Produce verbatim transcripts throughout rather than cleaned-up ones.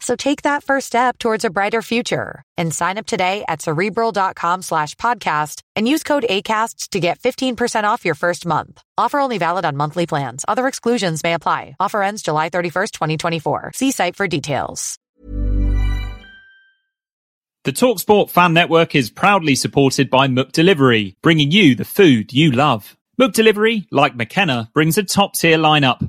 So take that first step towards a brighter future and sign up today at Cerebral.com slash podcast and use code ACAST to get fifteen percent off your first month. Offer only valid on monthly plans. Other exclusions may apply. Offer ends July thirty-first, twenty twenty-four. See site for details. The TalkSport Fan Network is proudly supported by Mook Delivery, bringing you the food you love. Mook Delivery, like McKenna, brings a top-tier lineup.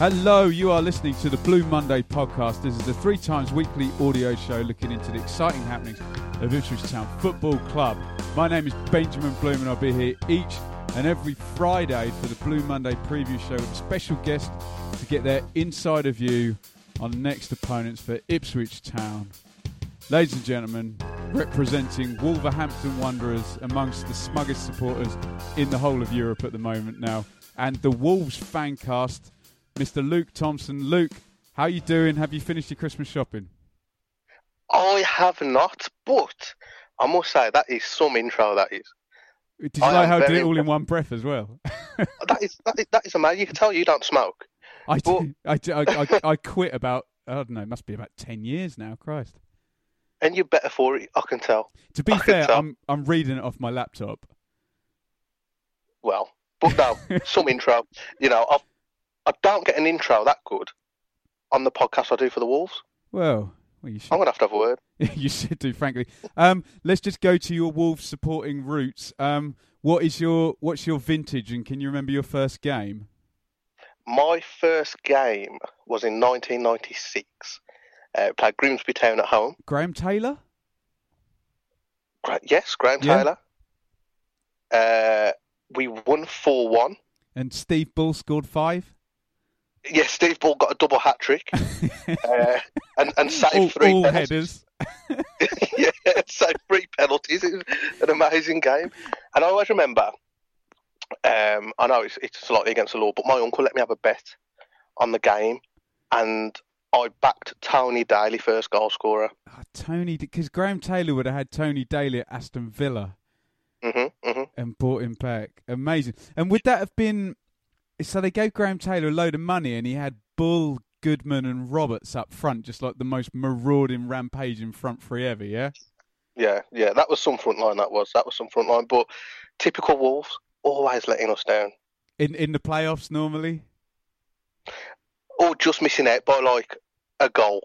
Hello, you are listening to the Blue Monday podcast. This is a three times weekly audio show looking into the exciting happenings of Ipswich Town Football Club. My name is Benjamin Bloom and I'll be here each and every Friday for the Blue Monday preview show with a special guest to get their inside of you on next opponents for Ipswich Town. Ladies and gentlemen, representing Wolverhampton Wanderers amongst the smuggest supporters in the whole of Europe at the moment now, and the Wolves fancast, Mister Luke Thompson. Luke, how are you doing? Have you finished your Christmas shopping? I have not, but I must say that is some intro, that is. Did you I like how I did it all impressed. In one breath as well? that, is, that is that is amazing. You can tell you don't smoke. I but... do, I, do, I, I, I quit about, I don't know, it must be about ten years now, Christ. And you're better for it, I can tell. To be I fair, I'm I'm reading it off my laptop. Well, but no, some intro. You know, I've I don't get an intro that good on the podcast I do for the Wolves. Well, well you should. I'm going to have to have a word. You should do, frankly. Um, let's just go to your Wolves supporting roots. Um, what is your what's your vintage, and can you remember your first game? My first game was in nineteen ninety-six. Uh, played Grimsby Town at home. Graham Taylor? Gra- yes, Graham yeah. Taylor. Uh, we won four one. And Steve Bull scored five? Yes, yeah, Steve Bull got a double hat trick uh, and, and saved all, three all penalties. Headers. yeah, saved three penalties. It was an amazing game. And I always remember, um, I know it's, it's slightly against the law, but my uncle let me have a bet on the game, and I backed Tony Daley, first goal scorer. Oh, Tony, because Graham Taylor would have had Tony Daley at Aston Villa mm-hmm, mm-hmm. and brought him back. Amazing. And would that have been... So they gave Graham Taylor a load of money and he had Bull, Goodman and Roberts up front, just like the most marauding rampage in front three ever, yeah? Yeah, yeah, that was some front line, that was. That was some front line, but typical Wolves, always letting us down. In in the playoffs normally? Or just missing out by like a goal.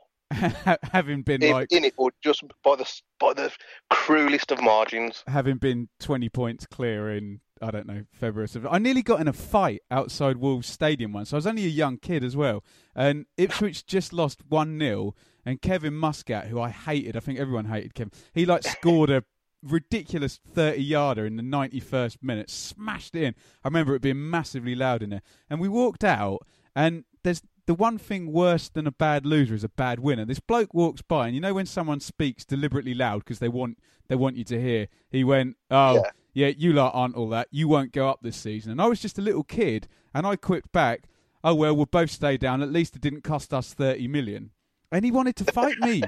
having been in, like... In it, or just by the, by the cruelest of margins. Having been twenty points clear in... I don't know, February. I nearly got in a fight outside Wolves Stadium once. I was only a young kid as well. And Ipswich just lost one nil. And Kevin Muscat, who I hated, I think everyone hated Kevin, he like scored a ridiculous thirty-yarder in the ninety-first minute, smashed it in. I remember it being massively loud in there. And we walked out, and there's the one thing worse than a bad loser is a bad winner. This bloke walks by, and you know when someone speaks deliberately loud because they want, they want you to hear, he went, oh... Yeah. Yeah, you lot aren't all that. You won't go up this season. And I was just a little kid, and I quipped back, oh, well, we'll both stay down. At least it didn't cost us thirty million. And he wanted to fight me.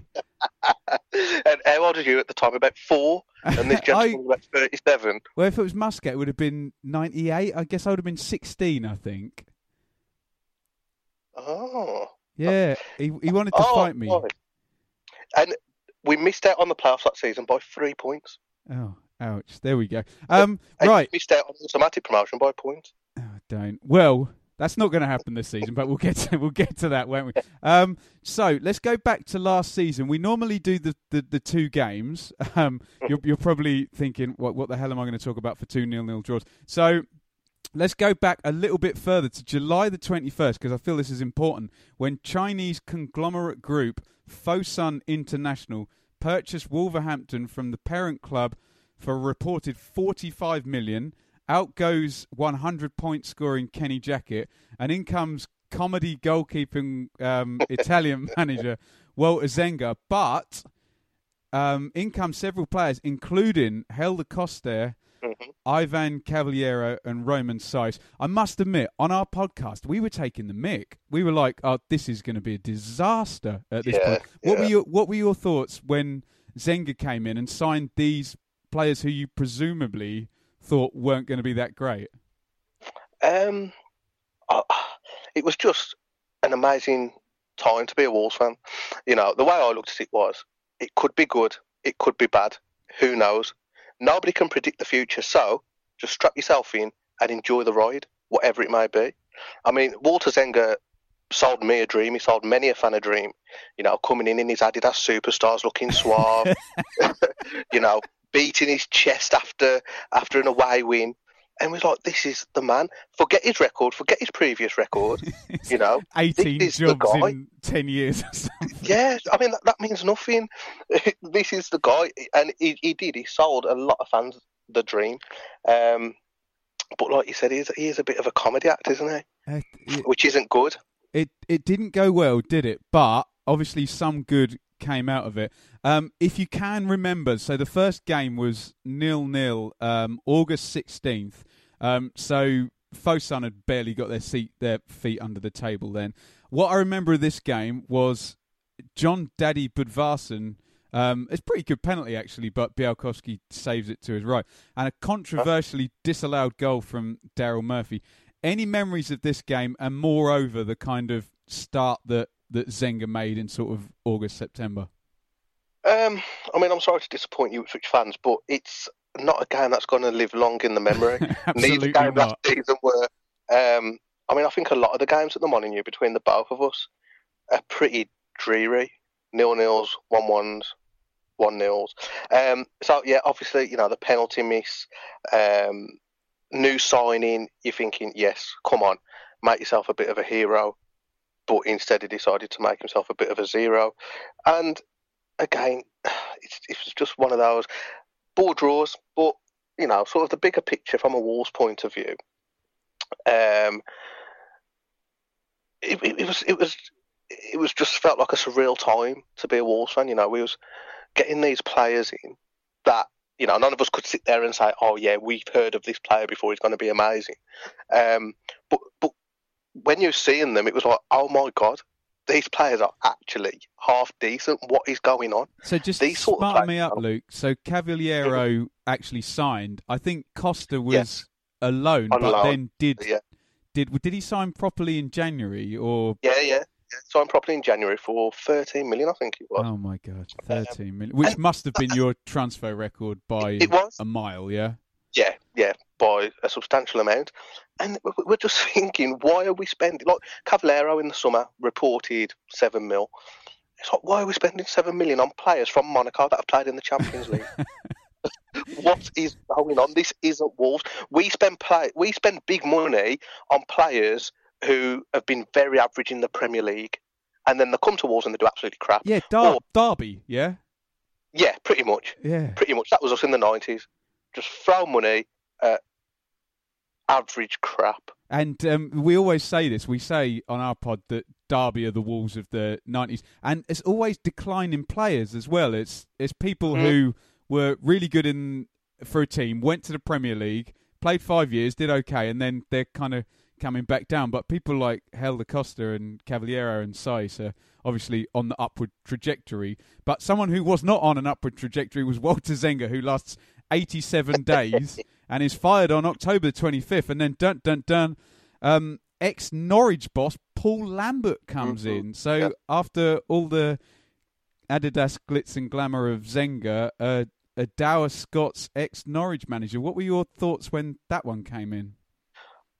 And how old were you at the time? About four? And this gentleman was about thirty-seven. Well, if it was Muscat, it would have been ninety-eight. I guess I would have been sixteen, I think. Oh. Yeah, he, he wanted to oh, fight me. Sorry. and we missed out on the playoffs that season by three points. Oh, ouch! There we go. Um, and right, missed out on automatic promotion by a point. Oh, don't. Well, that's not going to happen this season, but we'll get to, we'll get to that, won't we? Um, so let's go back to last season. We normally do the, the, the two games. Um, you're, you're probably thinking, what what the hell am I going to talk about for two nil nil draws? So let's go back a little bit further to July the twenty-first, because I feel this is important, when Chinese conglomerate group Fosun International purchased Wolverhampton from the parent club for a reported forty-five million. Out goes one hundred point scoring Kenny Jackett, and in comes comedy goalkeeping um, Italian manager Walter Zenga. But um, in come several players, including Hélder Costa, mm-hmm. Iván Cavaleiro, and Romain Saïss. I must admit, on our podcast, we were taking the mick. We were like, "Oh, this is going to be a disaster at this yeah, point." Yeah. What were your What were your thoughts when Zenga came in and signed these players who you presumably thought weren't going to be that great? Um, I, it was just an amazing time to be a Wolves fan. You know, the way I looked at it was, it could be good, it could be bad, who knows? Nobody can predict the future, so just strap yourself in and enjoy the ride, whatever it may be. I mean, Walter Zenga sold me a dream. He sold many a fan a dream. You know, coming in in his Adidas Superstars, looking suave, you know, beating his chest after after an away win, and was like, "This is the man." Forget his record, forget his previous record. You know, eighteen this jobs is the guy. In ten years. Or something. Yeah, I mean that, that means nothing. This is the guy, and he, he did. He sold a lot of fans the dream. Um, but like you said, he is, he is a bit of a comedy act, isn't he? Uh, it, Which isn't good. It it didn't go well, did it? But obviously, some good came out of it. Um, if you can remember, so the first game was nil nil, um, August sixteenth. Um, so Fosun had barely got their seat, their feet under the table then. What I remember of this game was Jón Daði Böðvarsson. Um, it's a pretty good penalty, actually, but Białkowski saves it to his right. And a controversially disallowed goal from Daryl Murphy. Any memories of this game, and moreover, the kind of start that that Zenga made in sort of August, September? Um, I mean, I'm sorry to disappoint you, Ipswich fans, but it's not a game that's going to live long in the memory. Neither game not. Last season were. Um, I mean, I think a lot of the games at the Molyneux between the both of us are pretty dreary. Nil-nils, one-ones, one-nils. Um, so, yeah, obviously, you know, the penalty miss, um, new signing, you're thinking, yes, come on, make yourself a bit of a hero. But instead, he decided to make himself a bit of a zero. And again, it's, it's just one of those ball draws. But, you know, sort of the bigger picture from a Wolves point of view, um, it, it, it was it was it was just felt like a surreal time to be a Wolves fan. You know, we was getting these players in that, you know, none of us could sit there and say, "Oh yeah, we've heard of this player before. He's going to be amazing." Um, but but. When you're seeing them, it was like, oh my God, these players are actually half decent. What is going on? So just these sort smarten of me up, Luke. So Cavaleiro actually signed. I think Costa was yes. alone, On but loan. Then did, yeah. did did he sign properly in January? Or Yeah, yeah. yeah. Signed properly in January for thirteen million, I think it was. Oh my God, thirteen million. Which and, must have been uh, your transfer record by it was. a mile, yeah? Yeah, yeah, by a substantial amount. And we're just thinking, why are we spending... Like, Cavaleiro in the summer reported seven mil. It's like, why are we spending seven million on players from Monaco that have played in the Champions League? What is going on? This isn't Wolves. We spend play, we spend big money on players who have been very average in the Premier League, and then they come to Wolves and they do absolutely crap. Yeah, Dar- or, Derby, yeah? Yeah, pretty much. Yeah. Pretty much. That was us in the nineties. Just throw money at average crap. And um, we always say this. We say on our pod that Derby are the Wolves of the nineties. And it's always declining players as well. It's it's people mm. who were really good in for a team, went to the Premier League, played five years, did okay, and then they're kind of coming back down. But people like Hélder Costa and Cavaleiro and Saïss are obviously on the upward trajectory. But someone who was not on an upward trajectory was Walter Zenga, who lasts eighty-seven days and is fired on October the twenty-fifth, and then dun dun dun um ex-Norwich boss Paul Lambert comes mm-hmm. in. So yeah. after all the Adidas glitz and glamour of Zenga, uh, a dour Scots ex-Norwich manager. What were your thoughts when that one came in?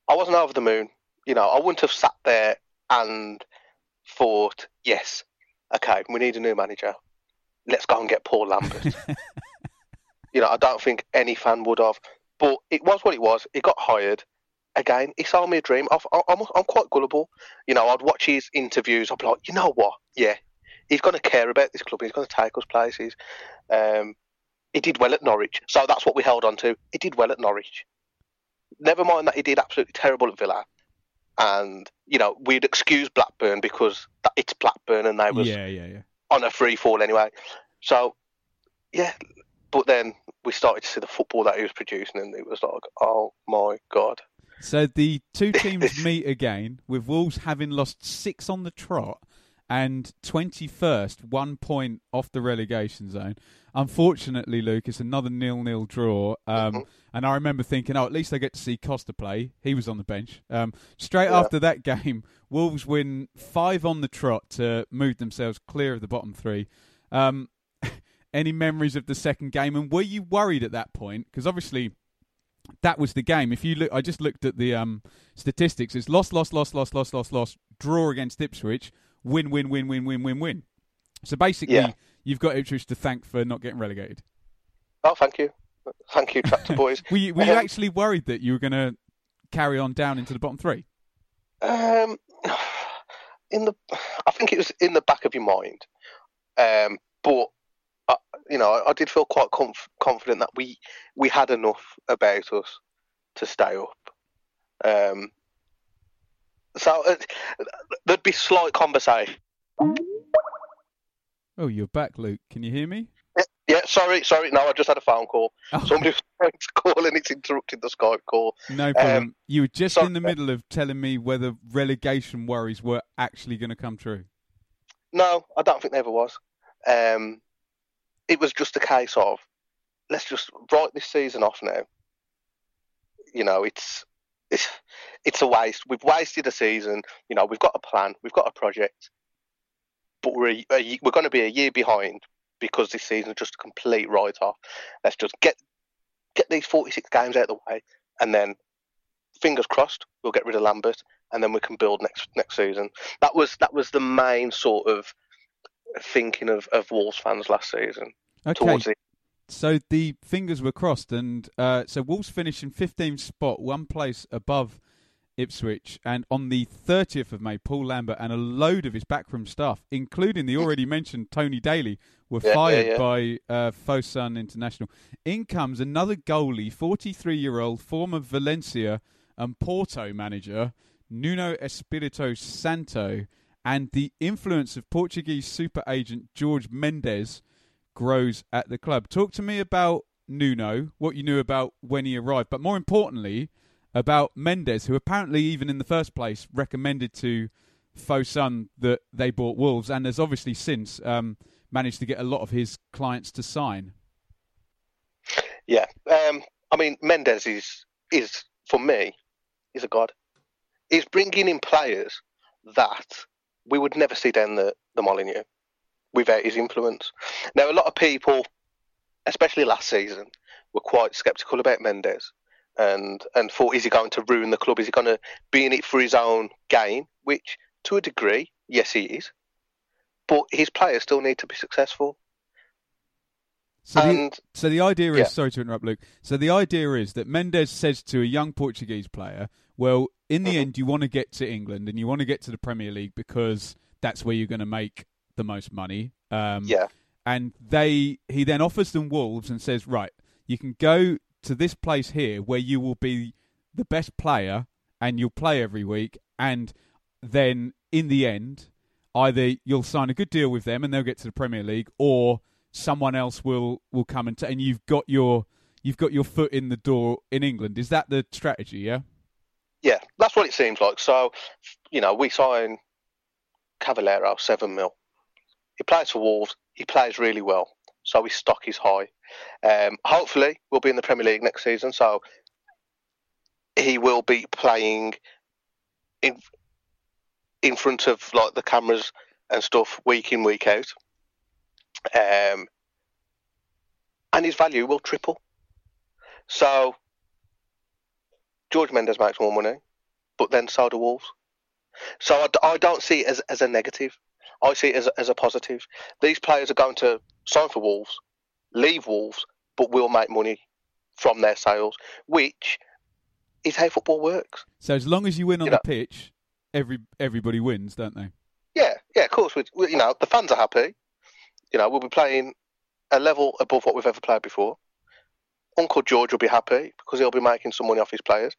I wasn't over the moon. You know, I wouldn't have sat there and thought, yes, okay, we need a new manager. Let's go and get Paul Lambert. You know, I don't think any fan would have. But it was what it was. He got hired. Again, he sold me a dream. I've, I'm, I'm quite gullible. You know, I'd watch his interviews. I'd be like, you know what? Yeah, he's going to care about this club. He's going to take us places. Um, he did well at Norwich. So that's what we held on to. He did well at Norwich. Never mind that he did absolutely terrible at Villa. And, you know, we'd excuse Blackburn because it's Blackburn and they was yeah, yeah, yeah. on a free fall anyway. So, yeah. But then we started to see the football that he was producing and it was like, oh, my God. So the two teams meet again, with Wolves having lost six on the trot and twenty-first, one point off the relegation zone. Unfortunately, Luke, it's another nil-nil draw. Um, mm-hmm. And I remember thinking, oh, at least I get to see Costa play. He was on the bench. Um, straight yeah. after that game, Wolves win five on the trot to move themselves clear of the bottom three. Um, any memories of the second game? And were you worried at that point? Because obviously... that was the game. If you look, I just looked at the um, statistics. It's loss, loss, loss, loss, loss, loss, loss, draw against Ipswich, win, win, win, win, win, win, win. So basically, yeah. you've got Ipswich to thank for not getting relegated. Oh, thank you. Thank you, Tractor Boys. Were you, were um, you actually worried that you were going to carry on down into the bottom three? Um, in the, I think it was in the back of your mind. Um, but... I, you know, I did feel quite comf- confident that we, we had enough about us to stay up. Um, so it, there'd be slight conversation. Oh, you're back, Luke. Can you hear me? Yeah, yeah sorry, sorry. No, I just had a phone call. Oh. Somebody was trying to call and it's interrupted the Skype call. No problem. Um, you were just sorry. in the middle of telling me whether relegation worries were actually going to come true. No, I don't think they ever was. Um... It was just a case of, let's just write this season off now. You know, it's it's it's a waste. We've wasted a season. You know, we've got a plan. We've got a project. But we're, a, a, we're going to be a year behind because this season is just a complete write-off. Let's just get get these forty-six games out of the way and then, fingers crossed, we'll get rid of Lambert and then we can build next next season. That was, that was the main sort of... thinking of, of Wolves fans last season. Okay, towards the... so the fingers were crossed and uh, so Wolves finished in fifteenth spot, one place above Ipswich, and on the thirtieth of May, Paul Lambert and a load of his backroom staff, including the already mentioned Tony Daley, were yeah, fired yeah, yeah. by uh, Fosun International. In comes another goalie, forty-three-year-old, former Valencia and Porto manager, Nuno Espirito Santo, and the influence of Portuguese super agent George Mendes grows at the club. Talk to me about Nuno, what you knew about when he arrived, but more importantly, about Mendes, who apparently even in the first place recommended to Fosun that they bought Wolves and has obviously since um, managed to get a lot of his clients to sign. Yeah. Um, I mean, Mendes is, is, for me, is a god. He's bringing in players that... we would never see down the, the Molineux without his influence. Now, a lot of people, especially last season, were quite sceptical about Mendes and, and thought, is he going to ruin the club? Is he going to be in it for his own gain? Which, to a degree, yes, he is. But his players still need to be successful. So, and, the, so the idea is, yeah. sorry to interrupt, Luke. So the idea is that Mendes says to a young Portuguese player, well, in the mm-hmm. end, you want to get to England and you want to get to the Premier League because that's where you're going to make the most money. Um, yeah. And they, he then offers them Wolves and says, right, you can go to this place here where you will be the best player and you'll play every week. And then in the end, either you'll sign a good deal with them and they'll get to the Premier League, or someone else will, will come and, t- and you've got your, you've got your foot in the door in England. Is that the strategy? Yeah. Yeah, that's what it seems like. So, you know, we sign Cavaleiro, seven mil. He plays for Wolves. He plays really well. So his stock is high. Um, hopefully, we'll be in the Premier League next season. So he will be playing in in front of like the cameras and stuff week in, week out. um, and his value will triple. So George Mendes makes more money, but then so do Wolves. So I, I don't see it as, as a negative. I see it as, as a positive. These players are going to sign for Wolves, leave Wolves, but will make money from their sales, which is how football works. So as long as you win on you know, the pitch, every everybody wins, don't they? Yeah, yeah, of course. We, we, you know, the fans are happy. You know, we'll be playing a level above what we've ever played before. Uncle George will be happy because he'll be making some money off his players.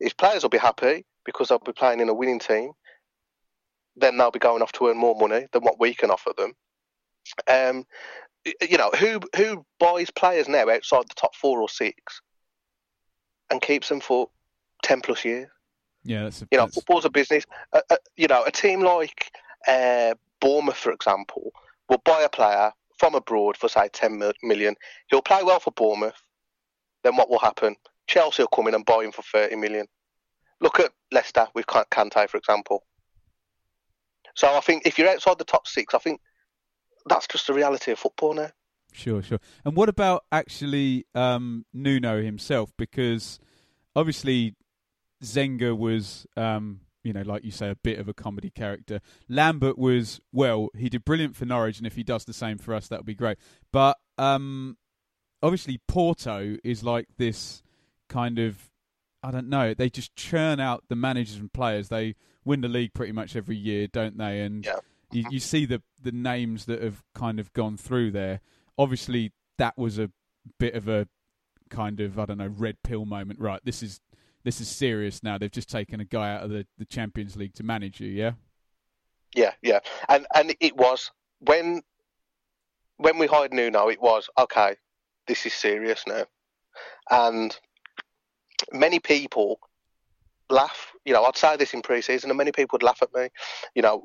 His players will be happy because they'll be playing in a winning team. Then they'll be going off to earn more money than what we can offer them. Um, you know, who who buys players now outside the top four or six and keeps them for ten plus years? Yeah, that's a, you know, that's... football's a business. Uh, uh, you know, a team like uh, Bournemouth, for example, will buy a player from abroad for say ten million. He'll play well for Bournemouth. Then what will happen? Chelsea will come in and buy him for thirty million. Look at Leicester with Kante, for example. So I think if you're outside the top six, I think that's just the reality of football now. Sure, sure. And what about actually um, Nuno himself? Because obviously Zenga was, um, you know, like you say, a bit of a comedy character. Lambert was, well, he did brilliant for Norwich, and if he does the same for us, that would be great. But um, obviously Porto is like this kind of, I don't know, they just churn out the managers and players. They win the league pretty much every year, don't they? And yeah. You, you see the, the names that have kind of gone through there. Obviously, that was a bit of a kind of, I don't know, red pill moment. Right, this is this is serious now. They've just taken a guy out of the, the Champions League to manage you, yeah? Yeah, yeah. And and it was, when when we hired Nuno, it was, okay, this is serious now. And many people laugh. You know, I'd say this in pre-season, and many people would laugh at me. You know,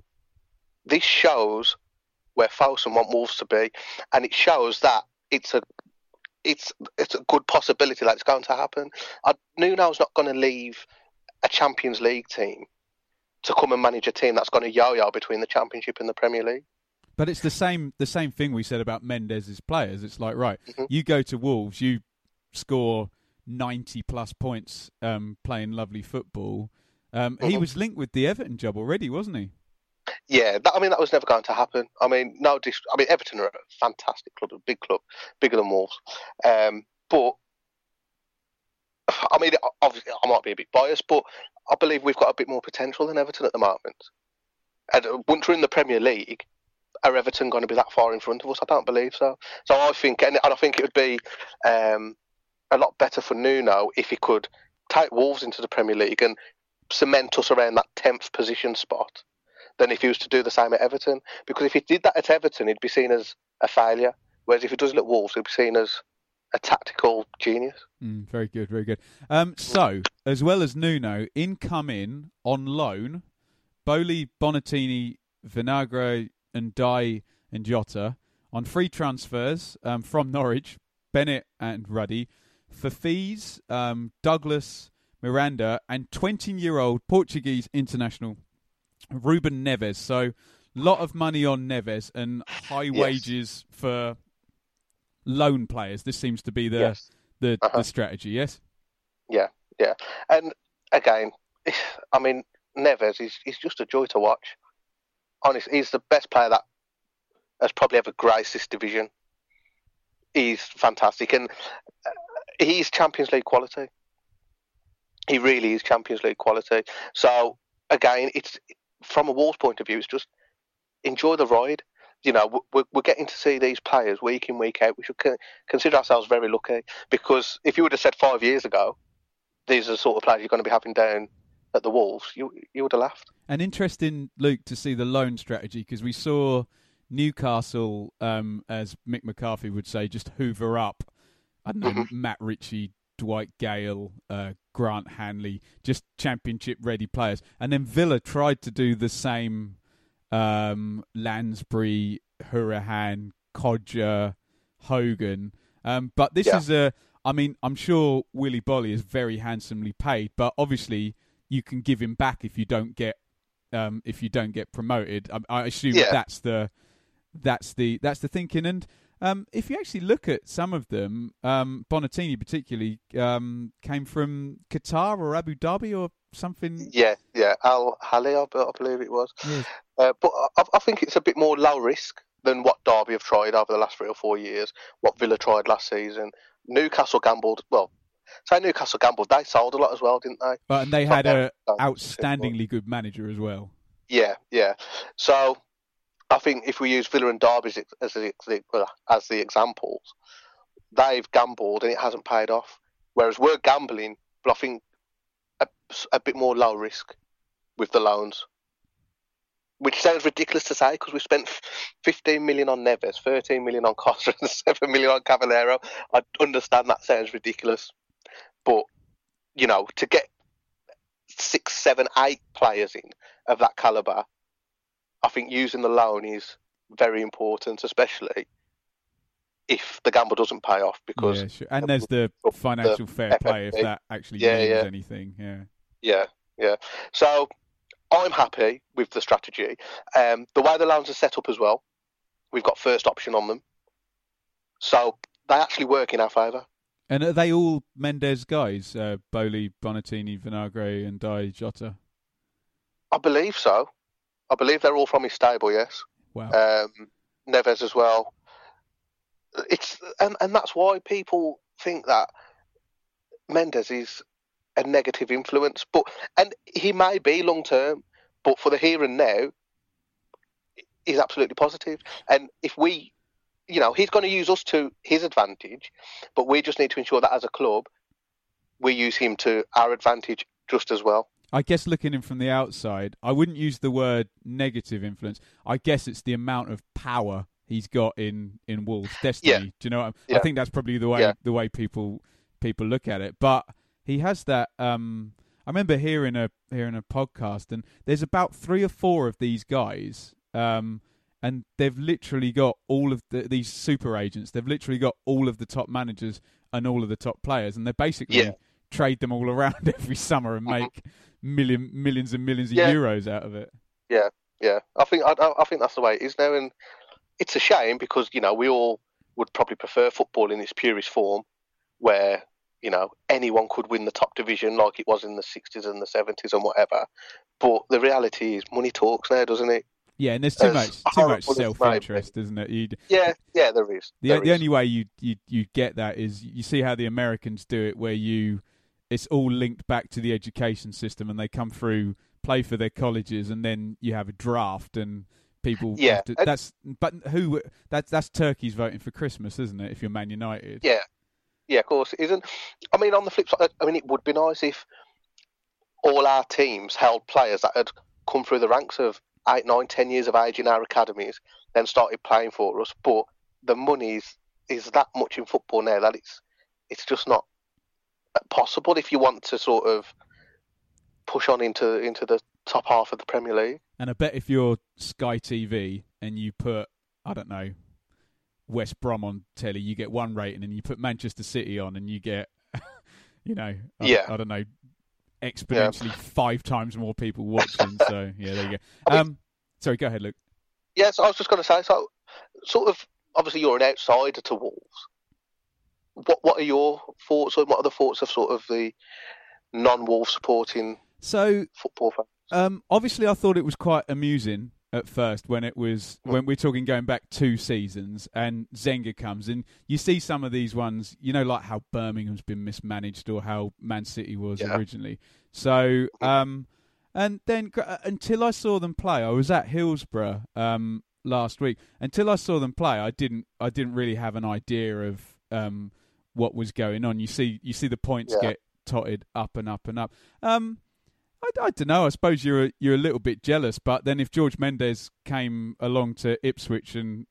this shows where Fosun want Wolves to be, and it shows that it's a it's it's a good possibility that it's going to happen. I, Nuno's not going to leave a Champions League team to come and manage a team that's going to yo-yo between the Championship and the Premier League. But it's the same the same thing we said about Mendes's players. It's like, right, mm-hmm. you go to Wolves, you score ninety plus points um, playing lovely football. Um, mm-hmm. He was linked with the Everton job already, wasn't he? Yeah, that, I mean, that was never going to happen. I mean, no, I mean, Everton are a fantastic club, a big club, bigger than Wolves. Um, but, I mean, obviously, I might be a bit biased, but I believe we've got a bit more potential than Everton at the moment. And once we're in the Premier League, are Everton going to be that far in front of us? I don't believe so. So I think, and I think it would be um, a lot better for Nuno if he could take Wolves into the Premier League and cement us around that tenth position spot than if he was to do the same at Everton. Because if he did that at Everton, he'd be seen as a failure. Whereas if he does it at Wolves, he'd be seen as a tactical genius. Mm, very good, very good. Um, so, as well as Nuno, in come in on loan, Boly, Bonatini, Vinagre and Daði and Jota. On free transfers um, from Norwich, Bennett and Ruddy. For fees, um, Douglas, Miranda and twenty-year-old Portuguese international Rúben Neves. So, lot of money on Neves and high yes. wages for loan players. This seems to be the yes. the, uh-huh. the strategy, yes? Yeah, yeah. And again, I mean, Neves is is just a joy to watch. Honestly, he's the best player that has probably ever graced this division. He's fantastic. And he's Champions League quality. He really is Champions League quality. So, again, it's... from a Wolves point of view, it's just enjoy the ride. You know, we're, we're getting to see these players week in, week out. We should consider ourselves very lucky, because if you would have said five years ago, these are the sort of players you're going to be having down at the Wolves, you you would have laughed. And interesting, Luke, to see the loan strategy, because we saw Newcastle, um, as Mick McCarthy would say, just hoover up, I don't know, mm-hmm. Matt Ritchie, Dwight Gale, uh, Grant Hanley, just championship-ready players. And then Villa tried to do the same, um, Lansbury, Hurahan, Codger, Hogan. Um, but this yeah. is a... I mean, I'm sure Willy Boly is very handsomely paid, but obviously you can give him back if you don't get um, if you don't get promoted. I, I assume yeah. that's the that's the that's the thinking. And um, if you actually look at some of them, um, Bonatini particularly um, came from Qatar or Abu Dhabi or something. Yeah, yeah, Al Hali, I believe it was. Yes. Uh, but I, I think it's a bit more low risk than what Derby have tried over the last three or four years, what Villa tried last season. Newcastle gambled, well, say Newcastle gambled, they sold a lot as well, didn't they? But, and they had an outstandingly good manager as well. Yeah, yeah. So I think if we use Villa and Derby as the, as the examples, they've gambled and it hasn't paid off, whereas we're gambling, but I think a, a bit more low risk with the loans. Which sounds ridiculous to say because we spent fifteen million on Neves, thirteen million on Costa and seven million on Cavaleiro. I understand that sounds ridiculous. But, you know, to get six, seven, eight players in of that calibre, I think using the loan is very important, especially if the gamble doesn't pay off. Because yeah, sure. And there's the financial fair play if that actually yeah, means yeah. anything. Yeah, yeah, yeah. So I'm happy with the strategy. Um, the way the loans are set up as well, we've got first option on them. So they actually work in our favour. And are they all Mendes guys? Uh, Boly, Bonatini, Vinagre and Daí Jota? I believe so. I believe they're all from his stable, yes. Wow. Um, Neves as well. It's and, and that's why people think that Mendes is a negative influence, but and he may be long term, but for the here and now, he's absolutely positive. And if we, you know, he's going to use us to his advantage, but we just need to ensure that as a club, we use him to our advantage just as well. I guess looking in from the outside, I wouldn't use the word negative influence. I guess it's the amount of power he's got in, in Wolves' destiny. Yeah. Do you know what I'm, yeah. I think that's probably the way yeah. the way people people look at it, but. He has that. Um, I remember hearing a hearing a podcast, and there's about three or four of these guys, um, and they've literally got all of the, these super agents. They've literally got all of the top managers and all of the top players, and they basically yeah. trade them all around every summer and make mm-hmm. million millions and millions of yeah. euros out of it. Yeah, yeah. I think I, I think that's the way it is now, and it's a shame because you know we all would probably prefer football in its purest form, where. You know, anyone could win the top division like it was in the sixties and the seventies and whatever. But the reality is money talks now, doesn't it? Yeah, and there's too much, too much self-interest, isn't it? You'd, yeah, yeah, there is. The, there the is. only way you, you you get that is you see how the Americans do it, where you it's all linked back to the education system and they come through, play for their colleges and then you have a draft and people... Yeah. Have to, that's, but who... That's, that's Turkey's voting for Christmas, isn't it, if you're Man United? Yeah. Yeah, of course it isn't. I mean, on the flip side, I mean, it would be nice if all our teams held players that had come through the ranks of eight, nine, ten years of age in our academies, then started playing for us. But the money is, is that much in football now that it's it's just not possible if you want to sort of push on into into the top half of the Premier League. And I bet if you're Sky T V and you put, I don't know, West Brom on telly, you get one rating, and you put Manchester City on and you get, you know, I, yeah. I don't know, exponentially yeah. five times more people watching. So, yeah, there you go. Um, I mean, sorry, go ahead, Luke. Yes, yeah, so I was just going to say, so sort of, obviously you're an outsider to Wolves. What What are your thoughts, or what are the thoughts of sort of the non-Wolves supporting so, football fans? Um, obviously I thought it was quite amusing at first, when it was when we're talking going back two seasons, and Zenga comes in, you see some of these ones, you know, like how Birmingham's been mismanaged or how Man City was yeah. originally. So, um, and then until I saw them play, I was at Hillsborough um, last week. Until I saw them play, I didn't I didn't really have an idea of um, what was going on. You see, you see the points yeah. get totted up and up and up. Um, I, I don't know. I suppose you're a, you're a little bit jealous, but then if George Mendes came along to Ipswich and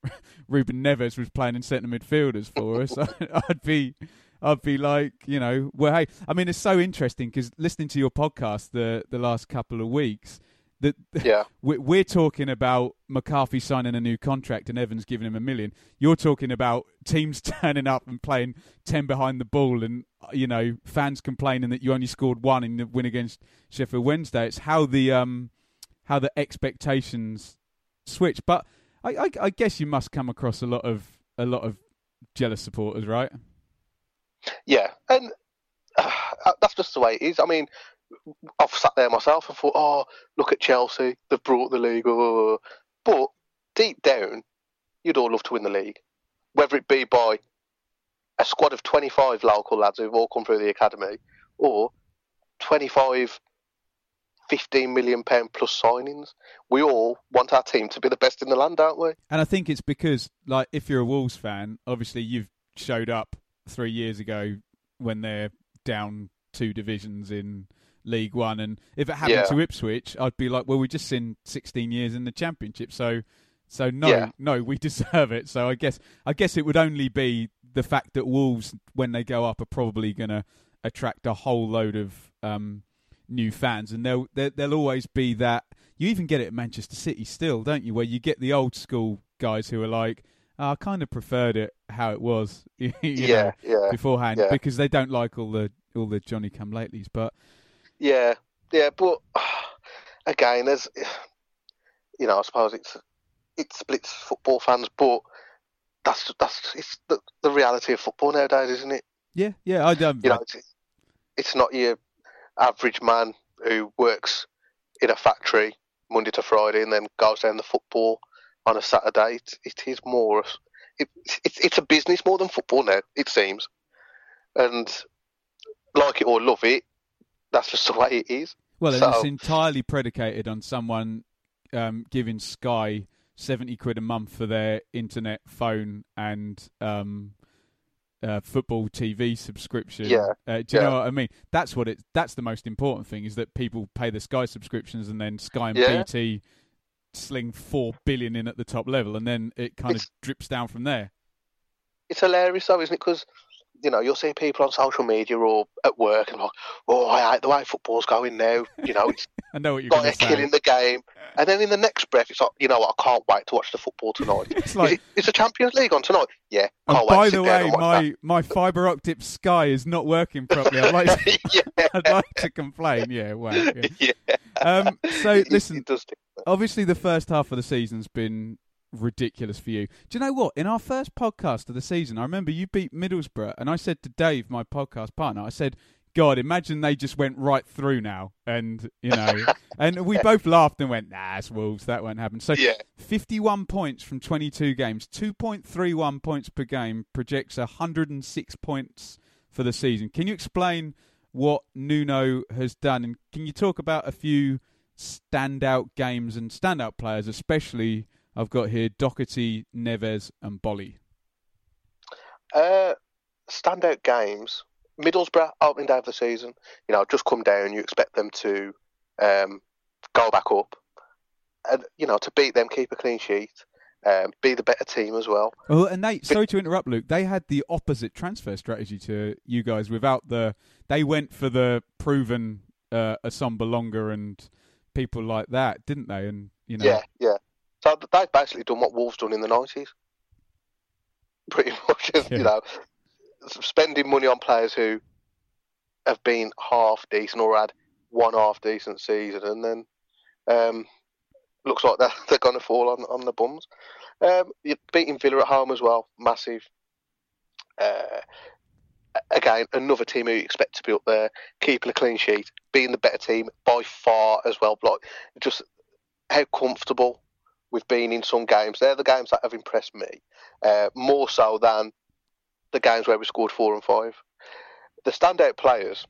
Rúben Neves was playing in centre midfielders for us, I, I'd be I'd be like, you know, well, hey, I mean, it's so interesting because listening to your podcast the, the last couple of weeks, that yeah. we're talking about McCarthy signing a new contract and Evans giving him a million. You're talking about teams turning up and playing ten behind the ball and, you know, fans complaining that you only scored one in the win against Sheffield Wednesday. It's how the um, how the expectations switch. But I, I, I guess you must come across a lot of a lot of jealous supporters, right? Yeah, and uh, that's just the way it is. I mean, I've sat there myself and thought, oh, look at Chelsea, they've brought the league. Oh. But deep down, you'd all love to win the league, whether it be by a squad of twenty-five local lads who've all come through the academy or twenty-five fifteen million pounds plus signings. We all want our team to be the best in the land, don't we? And I think it's because, like, if you're a Wolves fan, obviously you've showed up three years ago when they're down two divisions in League One, and if it happened yeah. to Ipswich, I'd be like, well, we've just seen sixteen years in the Championship, so so no, yeah. no, we deserve it. So I guess I guess it would only be the fact that Wolves, when they go up, are probably going to attract a whole load of um, new fans, and they'll they'll always be that. You even get it at Manchester City still, don't you, where you get the old school guys who are like, oh, I kind of preferred it how it was you yeah, know, yeah, beforehand yeah. because they don't like all the all the Johnny-come-latelys. But yeah, yeah, but again, there's, you know, I suppose it's it splits football fans, but that's that's it's the, the reality of football nowadays, isn't it? Yeah, yeah, I don't. You know, it's, it's not your average man who works in a factory Monday to Friday and then goes down the football on a Saturday. It, it is more, it, it's it's a business more than football now, it seems, and like it or love it, that's just the way it is. Well, so, and it's entirely predicated on someone um, giving Sky seventy quid a month for their internet, phone, and um, uh, football T V subscription. Yeah, uh, do you yeah. know what I mean? That's what it. That's the most important thing, is that people pay the Sky subscriptions, and then Sky and yeah. B T sling four billion in at the top level, and then it kind it's, of drips down from there. It's hilarious, though, isn't it? Because, you know, you'll see people on social media or at work and like, oh, I hate the way football's going now. You know, it's I know what you're like they're killing the game. And then in the next breath, it's like, you know what, I can't wait to watch the football tonight. It's like, is it, it's the Champions League on tonight. Yeah, can't and wait by to the way, my, that. my fibre optic Sky is not working properly. I'd like to, yeah. I'd like to complain. Yeah, wow. Yeah. yeah. Um, so, listen, it does, obviously the first half of the season's been ridiculous for you. Do you know what? In our first podcast of the season, I remember you beat Middlesbrough, and I said to Dave, my podcast partner, I said, God, imagine they just went right through now. And, you know, and we both laughed and went, nah, it's Wolves, that won't happen. So yeah. fifty-one points from twenty-two games, two point three one points per game, projects one hundred six points for the season. Can you explain what Nuno has done? And can you talk about a few standout games and standout players, especially I've got here Doherty, Neves, and Boly. Uh, standout games. Middlesbrough, opening day of the season. You know, just come down. You expect them to um, go back up. And, you know, to beat them, keep a clean sheet, um, be the better team as well. Oh, and they, sorry to interrupt, Luke, they had the opposite transfer strategy to you guys without the... They went for the proven uh, Assam Belonga and people like that, didn't they? And you know, Yeah, yeah. So they've basically done what Wolves done in the nineties, pretty much. Yeah. You know, spending money on players who have been half decent or had one half decent season, and then um, looks like they're, they're going to fall on, on the bums. Um, you're beating Villa at home as well, massive. Uh, again, another team who you expect to be up there, keeping a clean sheet, being the better team by far as well. Like, just how comfortable we've been in some games. They're the games that have impressed me, uh, more so than the games where we scored four and five. The standout players,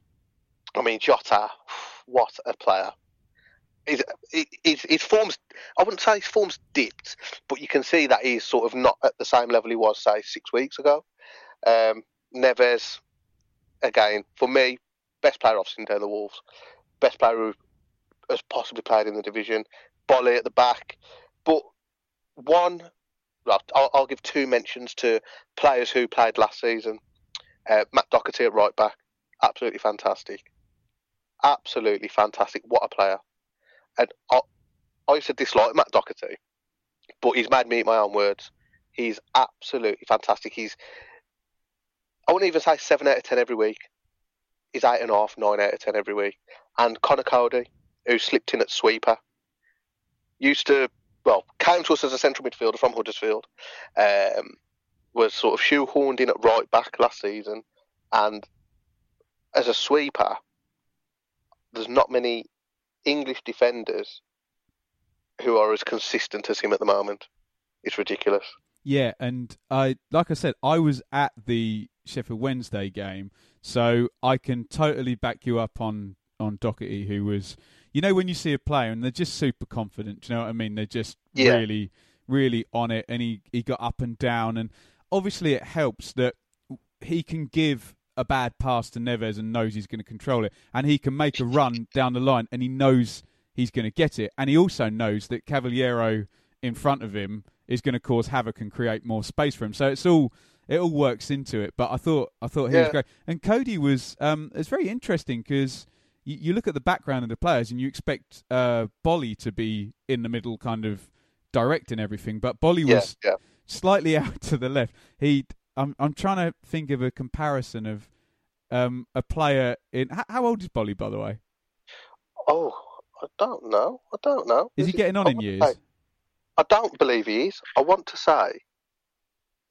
I mean, Jota, what a player. His, his, his form's, I wouldn't say his form's dipped, but you can see that he's sort of not at the same level he was, say, six weeks ago. Um, Neves, again, for me, best player I've seen down the Wolves. Best player who has possibly played in the division. Boly at the back. But one, I'll, I'll give two mentions to players who played last season. Uh, Matt Doherty at right back, absolutely fantastic, absolutely fantastic. What a player! And I, I used to dislike Matt Doherty, but he's made me eat my own words. He's absolutely fantastic. He's, I wouldn't even say seven out of ten every week. He's eight and a half, nine out of ten every week. And Conor Coady, who slipped in at sweeper, used to well, came to us as a central midfielder from Huddersfield, um, was sort of shoehorned in at right back last season, and as a sweeper, there's not many English defenders who are as consistent as him at the moment. It's ridiculous. Yeah, and I like I said, I was at the Sheffield Wednesday game, so I can totally back you up on, on Doherty, who was... You know when you see a player and they're just super confident, do you know what I mean? They're just yeah. really, really on it, and he, he got up and down. And obviously it helps that he can give a bad pass to Neves and knows he's going to control it, and he can make a run down the line and he knows he's going to get it, and he also knows that Cavaleiro in front of him is going to cause havoc and create more space for him. So it's all it all works into it. But I thought I thought he yeah. was great, and Coady was um, it's very interesting because you, you look at the background of the players and you expect uh, Boly to be in the middle, kind of directing everything, but Boly yeah, was yeah. slightly out to the left. He I'm I'm trying to think of a comparison of um, a player in how, how old is Boly, by the way? Oh, I don't know. I don't know. Is, is he getting it, on I in years? Say, I don't believe he is. I want to say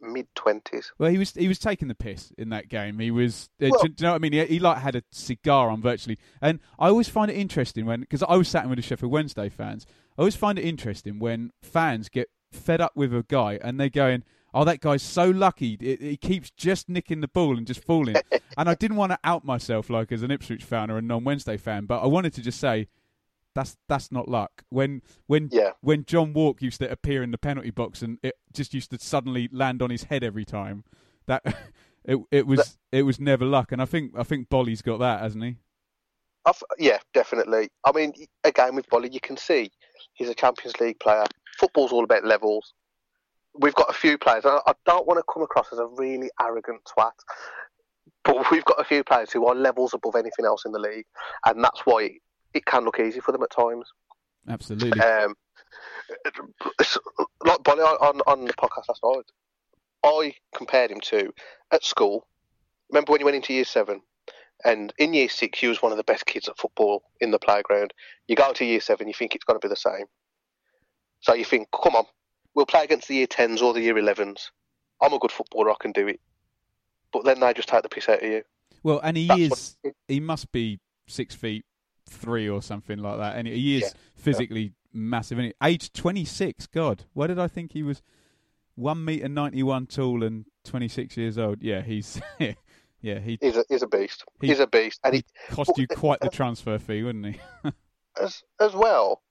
mid twenties. Well, he was he was taking the piss in that game. He was. Uh, well, do, do you know what I mean? He, he like had a cigar on virtually, and I always find it interesting when because I was sat in with the Sheffield Wednesday fans. I always find it interesting when fans get fed up with a guy and they're going, oh, that guy's so lucky. It, it keeps just nicking the ball and just falling. And I didn't want to out myself like as an Ipswich fan or a non-Wednesday fan, but I wanted to just say that's that's not luck. When when yeah. when John Walk used to appear in the penalty box and it just used to suddenly land on his head every time, that it it was but, it was never luck. And I think I think Boly's got that, hasn't he? I've, yeah, definitely. I mean, again with Boly, you can see he's a Champions League player. Football's all about levels. We've got a few players, and I don't want to come across as a really arrogant twat, but we've got a few players who are levels above anything else in the league, and that's why it can look easy for them at times. Absolutely. Um, like Boly, on, on the podcast last night, I compared him to, at school, remember when you went into year seven, and in year six, he was one of the best kids at football in the playground. You go to year seven, you think it's going to be the same. So you think, come on, we'll play against the year tens or the year elevens. I'm a good footballer, I can do it. But then they just take the piss out of you. Well, and he That's is, he must be six feet three or something like that. And he is yeah, physically yeah. massive. Isn't he? Age twenty-six, God, why did I think he was one metre ninety-one tall and twenty-six years old? Yeah, he's yeah he, he's, a, he's a beast. He, he's a beast. And he cost you quite the transfer fee, wouldn't he? as as well,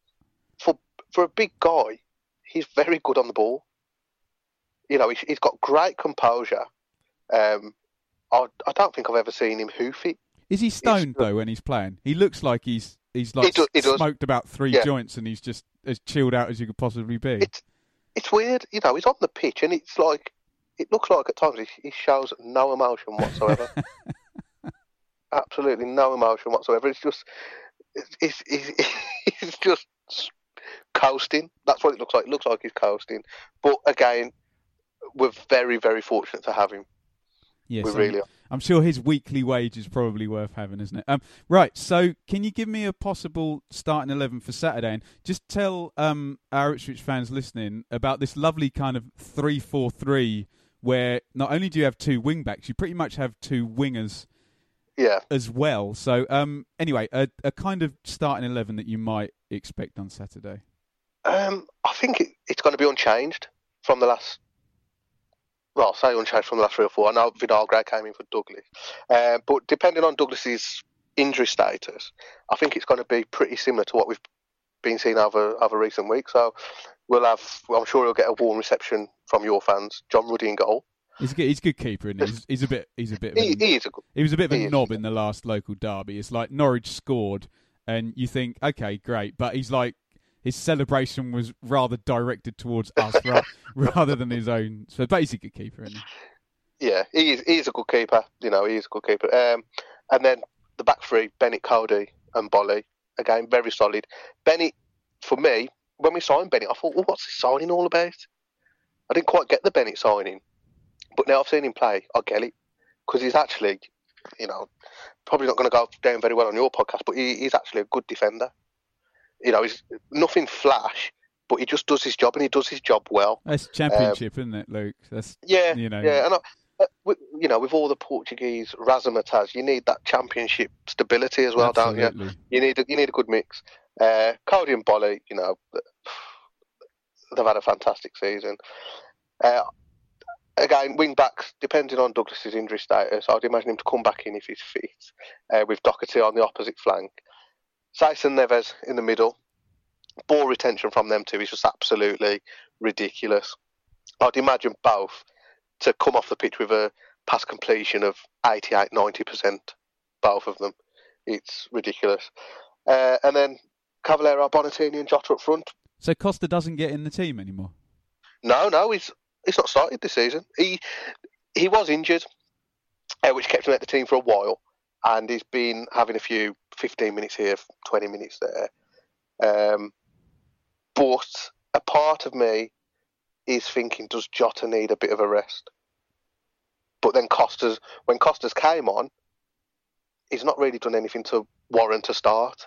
for for a big guy, he's very good on the ball. You know, he's got great composure. Um, I, I don't think I've ever seen him hoof it. Is he stoned, he's, though, when he's playing? He looks like he's he's like he do, he smoked does. about three yeah. joints and he's just as chilled out as you could possibly be. It's, it's weird. You know, he's on the pitch and it's like, it looks like at times he, he shows no emotion whatsoever. Absolutely no emotion whatsoever. It's just, it's, it's, it's just... coasting. That's what it looks like. It looks like he's coasting. But again, we're very, very fortunate to have him. Yes, we really are. I'm sure his weekly wage is probably worth having, isn't it? Um, right. So, can you give me a possible starting eleven for Saturday, and just tell um, our Ipswich fans listening about this lovely kind of three four three, where not only do you have two wing backs, you pretty much have two wingers, yeah, as well. So, um, anyway, a, a kind of starting eleven that you might expect on Saturday. Um, I think it, it's going to be unchanged from the last. Well, I'll say unchanged from the last three or four. I know Vinagre came in for Douglas, uh, but depending on Douglas's injury status, I think it's going to be pretty similar to what we've been seeing over over recent weeks. So we'll have. I'm sure he'll get a warm reception from your fans. John Ruddy in goal. He's a good, he's a good keeper, isn't he? He's, he's a bit. He's a bit. Of a, he, he is a good, he was a bit of a knob in the last local derby. It's like Norwich scored, and you think, okay, great, but he's like. His celebration was rather directed towards us rather, rather than his own. So, basically, a good keeper, isn't he? Yeah, he is, he is a good keeper. You know, he is a good keeper. Um, and then the back three, Bennett, Coady and Boly. Again, very solid. Bennett, for me, when we signed Bennett, I thought, well, what's this signing all about? I didn't quite get the Bennett signing. But now I've seen him play, I get it. Because he's actually, you know, probably not going to go down very well on your podcast, but he, he's actually a good defender. You know, he's nothing flash, but he just does his job, and he does his job well. That's championship, um, isn't it, Luke? That's, yeah, you know, yeah, and I, uh, with, you know, with all the Portuguese razzmatazz, you need that championship stability as well, absolutely. Don't you? You need a, you need a good mix. Uh, Coady and Boly, you know, they've had a fantastic season. Uh, again, wing backs, depending on Douglas's injury status, I'd imagine him to come back in if he's fit. Uh, with Doherty on the opposite flank, Saïss and Neves in the middle. Ball retention from them two is just absolutely ridiculous. I'd imagine both to come off the pitch with a pass completion of eighty-eight, ninety percent, both of them. It's ridiculous. Uh, and then Cavaleiro, Bonatini and Jota up front. So Costa doesn't get in the team anymore? No, no, he's he's not started this season. He he was injured, uh, which kept him out the team for a while, and he's been having a few fifteen minutes here, twenty minutes there. Um, But a part of me is thinking, does Jota need a bit of a rest? But then Costa's, when Costa's came on, he's not really done anything to warrant a start.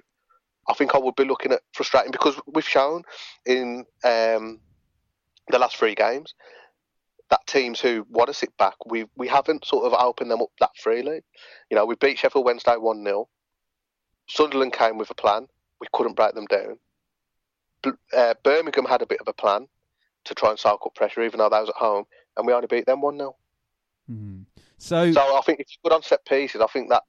I think I would be looking at frustrating because we've shown in um, the last three games that teams who want to sit back, we we haven't sort of opened them up that freely. You know, we beat Sheffield Wednesday one nil. Sunderland came with a plan. We couldn't break them down. Uh, Birmingham had a bit of a plan to try and soak up pressure, even though they was at home, and we only beat them one nil. Mm-hmm. So, so I think if you're good on set pieces, I think that,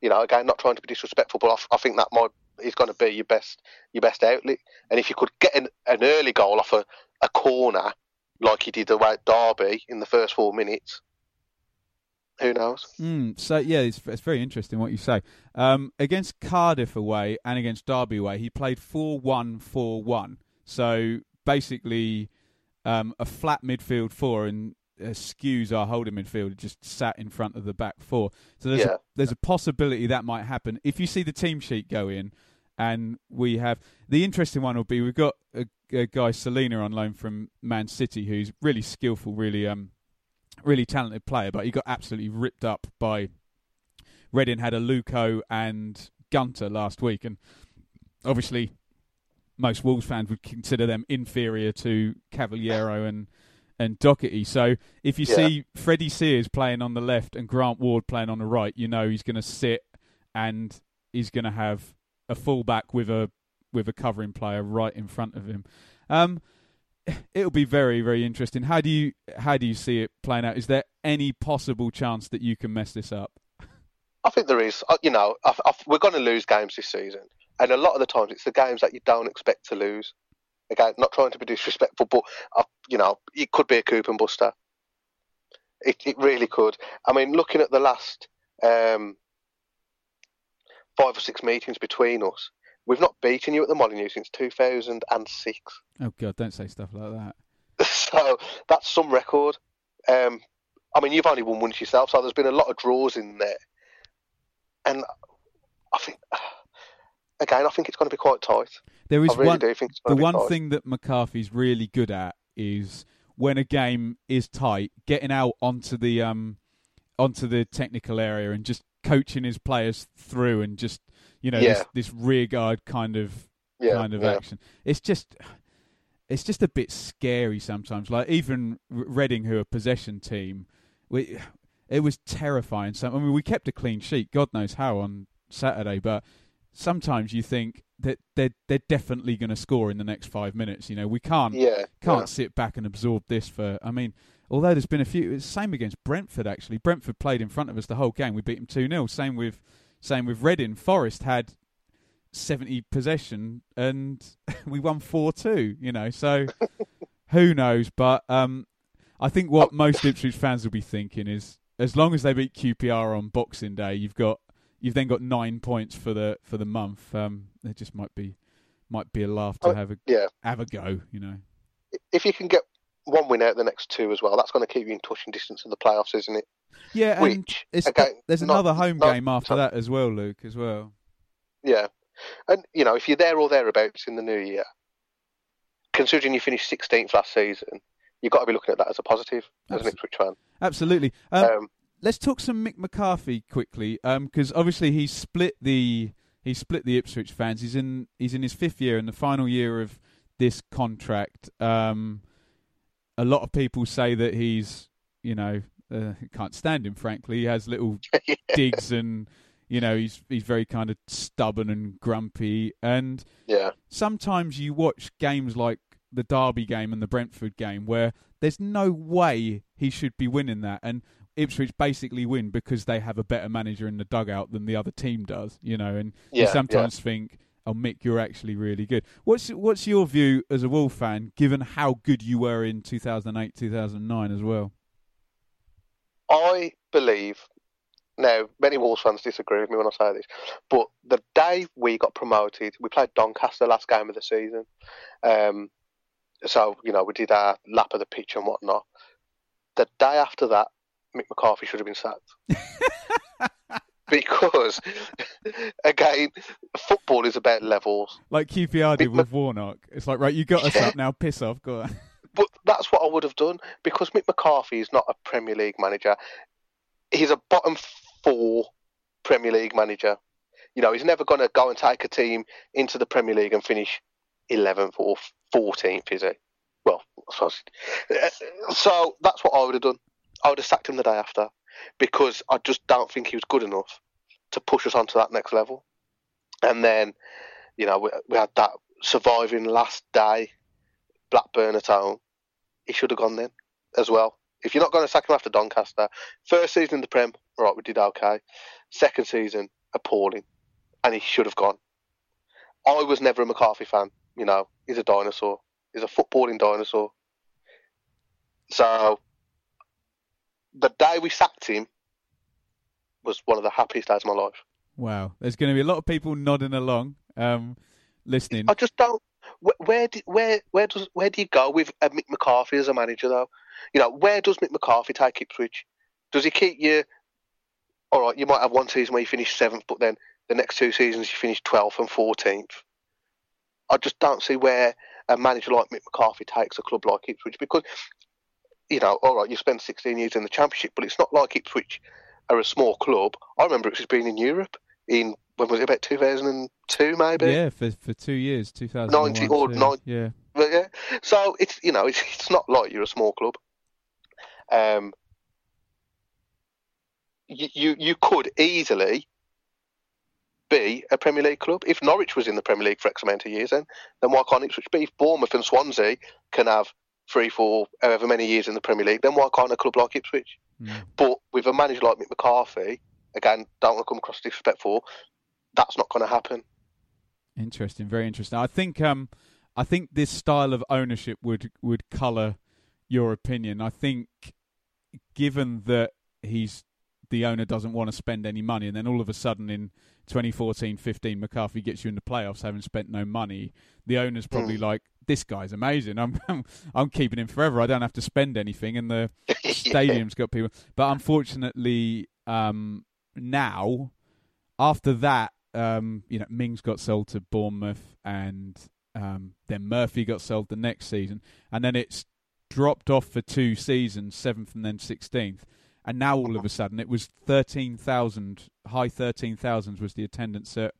you know, again, not trying to be disrespectful, but I, I think that might... is going to be your best your best outlet. And if you could get an, an early goal off a, a corner like you did away at Derby in the first four minutes, who knows? Mm, so, yeah, it's, it's very interesting what you say. Um, against Cardiff away and against Derby away, he played four one four one. So, basically, um, a flat midfield four and uh, skews our holding midfield just sat in front of the back four. So there's, yeah. a, there's a possibility that might happen. If you see the team sheet go in, and we have... The interesting one will be we've got a, a guy, Salina, on loan from Man City, who's really skillful, really um, really talented player, but he got absolutely ripped up by... Reading had a Luko and Gunter last week, and obviously most Wolves fans would consider them inferior to Cavaleiro and and Doherty. So if you yeah. see Freddie Sears playing on the left and Grant Ward playing on the right, you know he's going to sit and he's going to have a fullback with a with a covering player right in front of him. Um, it'll be very, very interesting. How do you how do you see it playing out? Is there any possible chance that you can mess this up? I think there is. You know, I've, I've, we're going to lose games this season, and a lot of the times it's the games that you don't expect to lose. Again, not trying to be disrespectful, but uh, you know, it could be a coupon buster. It it really could. I mean, looking at the last um, five or six meetings between us, we've not beaten you at the Molineux since two thousand six. Oh God, don't say stuff like that. So that's some record. Um, I mean, you've only won once yourself, so there's been a lot of draws in there. And I think, again, I think it's going to be quite tight. There is I really one, do think it's going the to be one tight. Thing that McCarthy's really good at is when a game is tight, getting out onto the um, onto the technical area and just coaching his players through, and just you know yeah. this, this rear guard kind of yeah, kind of yeah. action. It's just it's just a bit scary sometimes. Like even Reading, who are a possession team, we. It was terrifying. So, I mean, we kept a clean sheet, God knows how, on Saturday. But sometimes you think that they're they're definitely going to score in the next five minutes. You know, we can't yeah, can't yeah. sit back and absorb this for. I mean, although there's been a few. It's the same against Brentford actually. Brentford played in front of us the whole game. We beat them two nil. Same with same with Reading. Forest had seventy possession and we won four two. You know, so who knows? But um, I think what oh. most Ipswich fans will be thinking is, as long as they beat Q P R on Boxing Day, you've got you've then got nine points for the for the month. Um, it just might be might be a laugh to oh, have a yeah. have a go, you know. If you can get one win out of the next two as well, that's going to keep you in touching distance in the playoffs, isn't it? Yeah, Which, and it's, again, there's not, another home not, game after not, that as well, Luke. As well. Yeah, and you know if you're there or thereabouts in the new year, considering you finished sixteenth last season, you've got to be looking at that as a positive, as an Ipswich fan. Absolutely. Um, um, let's talk some Mick McCarthy quickly, because um, obviously he's split the he split the Ipswich fans. He's in he's in his fifth year and the final year of this contract. Um, a lot of people say that he's you know uh, can't stand him. Frankly, he has little yeah. digs and you know he's he's very kind of stubborn and grumpy. And yeah. sometimes you watch games like the Derby game and the Brentford game where there's no way he should be winning that, and Ipswich basically win because they have a better manager in the dugout than the other team does, you know, and yeah, you sometimes yeah. think, oh Mick, you're actually really good. What's what's your view as a Wolves fan given how good you were in two thousand eight two thousand nine as well? I believe, now many Wolves fans disagree with me when I say this, but the day we got promoted, we played Doncaster last game of the season. Um So, you know, we did our lap of the pitch and whatnot. The day after that, Mick McCarthy should have been sacked. Because, again, football is about levels. Like Q P R did Mick with Ma- Warnock. It's like, right, you got us yeah. up now, piss off, go on. But that's what I would have done, because Mick McCarthy is not a Premier League manager. He's a bottom four Premier League manager. You know, he's never going to go and take a team into the Premier League and finish eleventh or fourteenth, is it? Well, so that's what I would have done. I would have sacked him the day after because I just don't think he was good enough to push us onto that next level. And then, you know, we, we had that surviving last day, Blackburn at home. He should have gone then as well. If you're not going to sack him after Doncaster, first season in the Prem, right, we did okay. Second season, appalling. And he should have gone. I was never a McCarthy fan. You know, he's a dinosaur. He's a footballing dinosaur. So, the day we sacked him was one of the happiest days of my life. Wow. There's going to be a lot of people nodding along, um, listening. I just don't... Where where do, where, where does where do you go with Mick McCarthy as a manager, though? You know, where does Mick McCarthy take Ipswich? Does he keep you... All right, you might have one season where you finish seventh, but then the next two seasons you finish twelfth and fourteenth. I just don't see where a manager like Mick McCarthy takes a club like Ipswich, because, you know, all right, you spend sixteen years in the Championship, but it's not like Ipswich are a small club. I remember Ipswich being in Europe in, when was it, about two thousand two maybe? Yeah, for for two years, two thousand one. ninety or ninety, yeah. But yeah, so it's, you know, it's, it's not like you're a small club. Um, you, you you could easily be a Premier League club. If Norwich was in the Premier League for X amount of years, then then why can't Ipswich be? If Bournemouth and Swansea can have three, four, however many years in the Premier League, then why can't a club like Ipswich? Mm. But with a manager like Mick McCarthy, again, don't want to come across disrespectful, that's not going to happen. Interesting, very interesting. I think um, I think this style of ownership would would colour your opinion. I think, given that he's the owner doesn't want to spend any money, and then all of a sudden in twenty fourteen fifteen McCarthy gets you in the playoffs having spent no money, the owner's probably mm. like, this guy's amazing, I'm, I'm I'm keeping him forever, I don't have to spend anything, and the stadium's got people. But unfortunately, um, now after that, um, you know, Mings got sold to Bournemouth, and um, then Murphy got sold the next season, and then it's dropped off for two seasons, seventh and then sixteenth, and now all of a sudden it was thirteen thousand, high thirteen thousand was the attendance at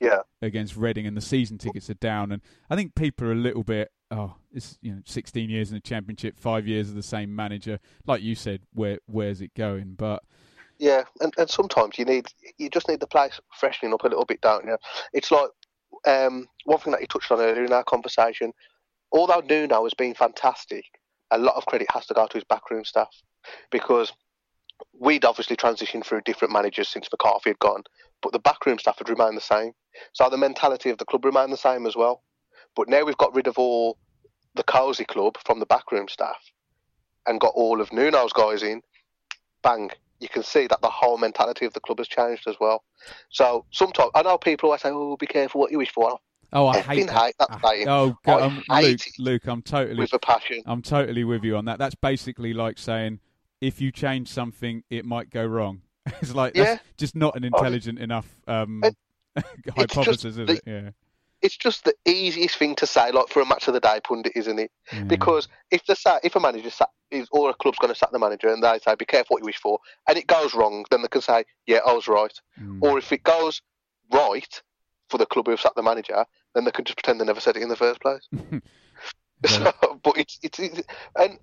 yeah against Reading, and the season tickets are down, and I think people are a little bit, oh, it's, you know, sixteen years in the Championship, five years of the same manager, like you said, where where's it going? But yeah, and, and sometimes you need you just need the place freshening up a little bit, don't you? It's like um, one thing that you touched on earlier in our conversation. Although Nuno has been fantastic, a lot of credit has to go to his backroom staff, because we'd obviously transitioned through different managers since McCarthy had gone, but the backroom staff had remained the same. So the mentality of the club remained the same as well. But now we've got rid of all the cosy club from the backroom staff and got all of Nuno's guys in, bang, you can see that the whole mentality of the club has changed as well. So sometimes, I know people always say, oh, be careful what you wish for. Oh, I hate that. hate that. I, oh, God, um, hate Luke, Luke, I'm totally with a passion. I'm totally with you on that. That's basically like saying, if you change something, it might go wrong. It's like, yeah. that's just not an intelligent oh, enough um, hypothesis, is the, it? Yeah. It's just the easiest thing to say, like for a match of the day pundit, isn't it? Yeah. Because if the sat, if a manager sat, or a club's going to sack the manager, and they say, "Be careful what you wish for," and it goes wrong, then they can say, "Yeah, I was right." Mm. Or if it goes right for the club who sacked the manager, then they can just pretend they never said it in the first place. so, but it's, it's it's and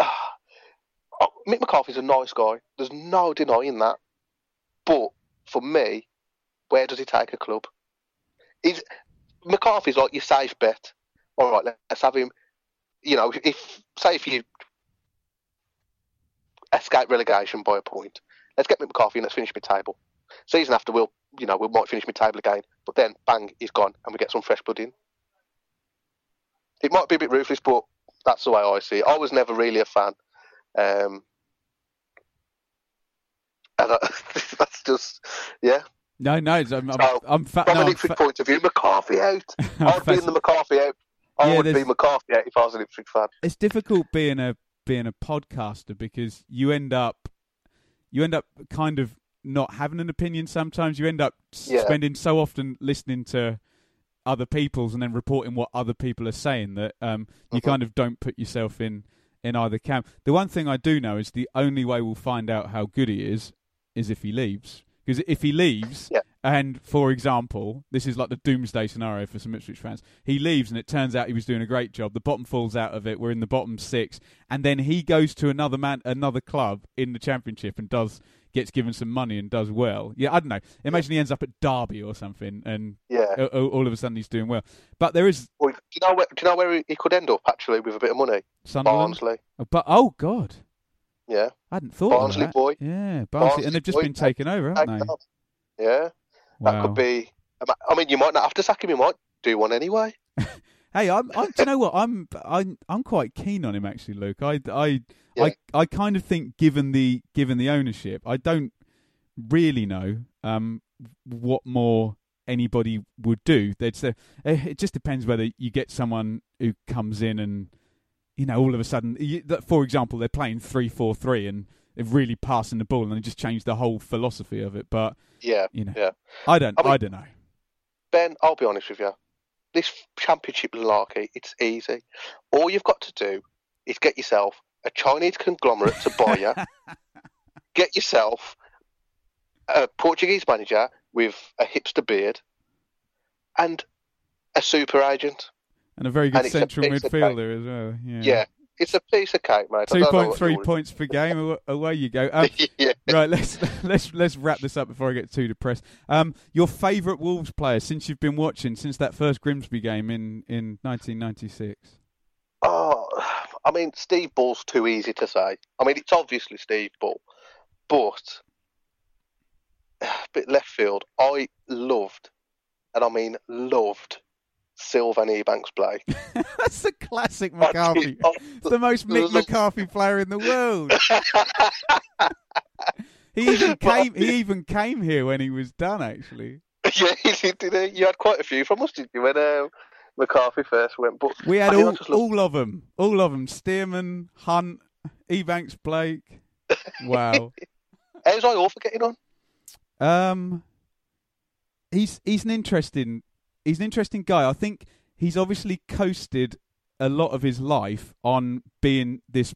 uh, Mick McCarthy's a nice guy. There's no denying that. But for me, where does he take a club? He's, McCarthy's like your safe bet. All right, let's have him. You know, if say if you escape relegation by a point, let's get Mick McCarthy and let's finish mid-table. Season after, we'll you know we might finish mid-table again, but then bang, he's gone, and we get some fresh blood in. It might be a bit ruthless, but that's the way I see it. I was never really a fan, um, and I, that's just yeah. No, no, I'm, I'm, so, I'm fa- from no, an Ipswich fa- point of view, McCarthy out. I'd be in the McCarthy out. I yeah, would there's... be McCarthy out if I was an Ipswich fan. It's difficult being a being a podcaster because you end up you end up kind of. not having an opinion sometimes. You end up yeah. spending so often listening to other people's and then reporting what other people are saying that um, you mm-hmm. kind of don't put yourself in, in either camp. The one thing I do know is the only way we'll find out how good he is is if he leaves. Because if he leaves, yeah. and for example, this is like the doomsday scenario for some Ipswich fans, he leaves and it turns out he was doing a great job, the bottom falls out of it, we're in the bottom six, and then he goes to another man, another club in the Championship and does... gets given some money and does well. Yeah, I don't know. Imagine yeah. he ends up at Derby or something, and yeah. all of a sudden he's doing well. But there is. Well, do you know where? Do you know where he could end up actually with a bit of money? Sunderland. Barnsley. Oh, but oh god. Yeah. I hadn't thought Barnsley of that. Boy. Yeah, Barnsley, Barnsley and they've just boy. been taken over, haven't they? Yeah. Wow. That could be. I mean, you might not have to sack him. You might do one anyway. Hey, I'm, I'm, do you know what? I'm, I'm, I'm quite keen on him actually, Luke. I, I, yeah. I, I kind of think, given the, given the ownership, I don't really know um, what more anybody would do. They'd say it just depends whether you get someone who comes in and, you know, all of a sudden, you, for example, they're playing three four three and they're really passing the ball, and they just change the whole philosophy of it. But yeah, you know, yeah. I don't, I, mean, I don't know. Ben, I'll be honest with you. This Championship malarkey, it's easy. All you've got to do is get yourself a Chinese conglomerate to buy you, get yourself a Portuguese manager with a hipster beard, and a super agent. And a very good central midfielder as well. Yeah. yeah. It's a piece of cake, mate. Two point three points per game. Away you go. Um, yeah. Right, let's let's let's wrap this up before I get too depressed. Um, your favourite Wolves player since you've been watching since that first Grimsby game in in nineteen ninety-six. Oh, I mean, Steve Bull's too easy to say. I mean, it's obviously Steve Bull, but a bit left field. I loved, and I mean loved, Sylvan Ebanks play. That's a classic McCarthy. The most Mick McCarthy player in the world. he even came he even came here when he was done, actually. Yeah, he did, did he? You had quite a few from us, didn't you, when um, McCarthy first went? But we had all, all of them. All of them. Stearman, Hunt, Ebanks, Blake. Wow. How's I all for getting on? Um He's he's an interesting He's an interesting guy. I think he's obviously coasted a lot of his life on being this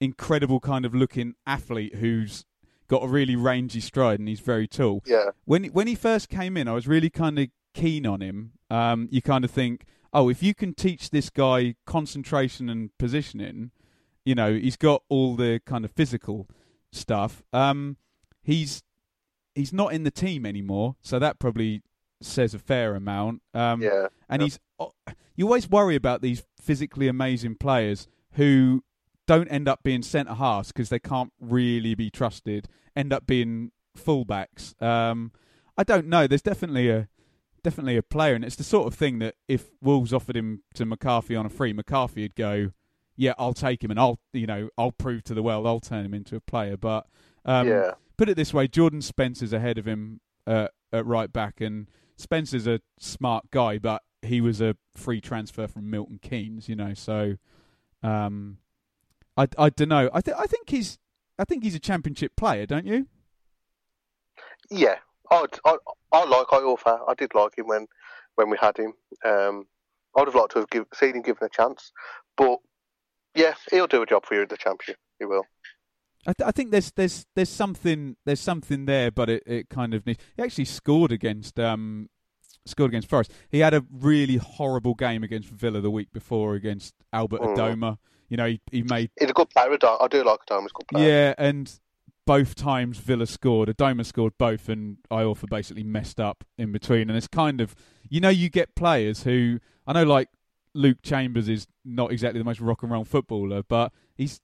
incredible kind of looking athlete who's got a really rangy stride and he's very tall. Yeah. When when he first came in, I was really kind of keen on him. Um, you kind of think, oh, if you can teach this guy concentration and positioning, you know, he's got all the kind of physical stuff. Um, he's he's not in the team anymore, so that probably says a fair amount. Um, yeah. And he's, you always worry about these physically amazing players who don't end up being centre-halves because they can't really be trusted, end up being fullbacks. Um, I don't know. There's definitely a definitely a player, and it's the sort of thing that if Wolves offered him to McCarthy on a free, McCarthy would go, yeah, I'll take him and I'll, you know, I'll prove to the world, I'll turn him into a player. But um, yeah. Put it this way, Jordan Spencer's ahead of him uh, at right back, and Spencer's a smart guy, but he was a free transfer from Milton Keynes, you know. So, um, I I don't know. I think I think he's I think he's a championship player, don't you? Yeah, I I, I like Iorfa. I did like him when, when we had him. Um, I'd have liked to have give, seen him given a chance, but yeah, he'll do a job for you in the championship. He will. I, th- I think there's there's there's something there's something there, but it, it kind of needs. He actually scored against um scored against Forest. He had a really horrible game against Villa the week before against Albert mm. Adomah. You know, he, he made. He's a good player. I do like Adomah. He's a good player. Yeah, and both times Villa scored. Adomah scored both, and Iorfa basically messed up in between. And it's kind of, you know, you get players who, I know, like Luke Chambers is not exactly the most rock and roll footballer, but he's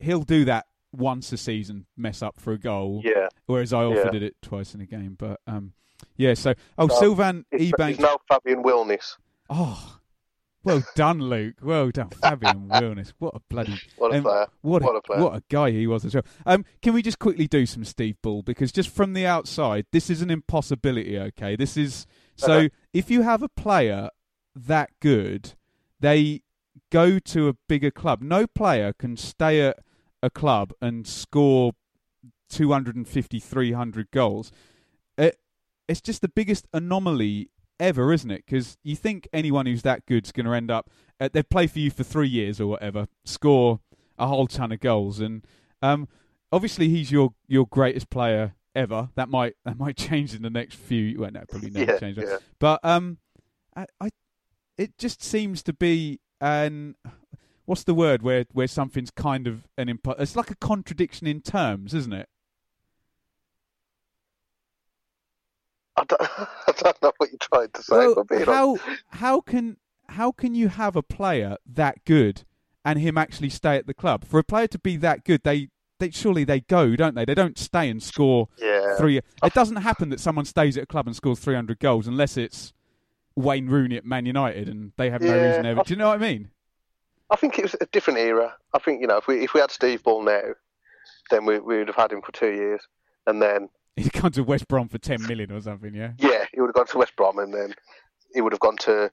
he'll do that once a season, mess up for a goal. Yeah. Whereas Iorfa yeah. did it twice in a game. But um, yeah, so oh no, Sylvan Ebanks. He's now Fabian Wilnis. Oh, well done, Luke. Well done, Fabian Wilnis. What a bloody what a um, player. What, what a, a player. What a guy he was as well. Um, can we just quickly do some Steve Bull, because just from the outside, this is an impossibility. Okay, this is so. Okay. If you have a player that good, they go to a bigger club. No player can stay at a club and score two hundred fifty, three hundred goals. It, it's just the biggest anomaly ever, isn't it? Because you think anyone who's that good's going to end up, uh, they play for you for three years or whatever, score a whole ton of goals. And um, obviously he's your, your greatest player ever. That might that might change in the next few. Well, no, probably never yeah, change. Yeah. But um, I, I, it just seems to be an. What's the word where, where something's kind of an impo- it's like a contradiction in terms, isn't it? I don't, I don't know what you're trying to say. Well, but how how can how can you have a player that good and him actually stay at the club? For a player to be that good, they, they surely they go, don't they? They don't stay and score yeah. three. It doesn't happen that someone stays at a club and scores three hundred goals unless it's Wayne Rooney at Man United and they have no yeah. reason ever. Do you know what I mean? I think it was a different era. I think, you know, if we if we had Steve Bull now, then we we would have had him for two years, and then he'd gone to West Brom for ten million or something, yeah. Yeah, he would have gone to West Brom, and then he would have gone to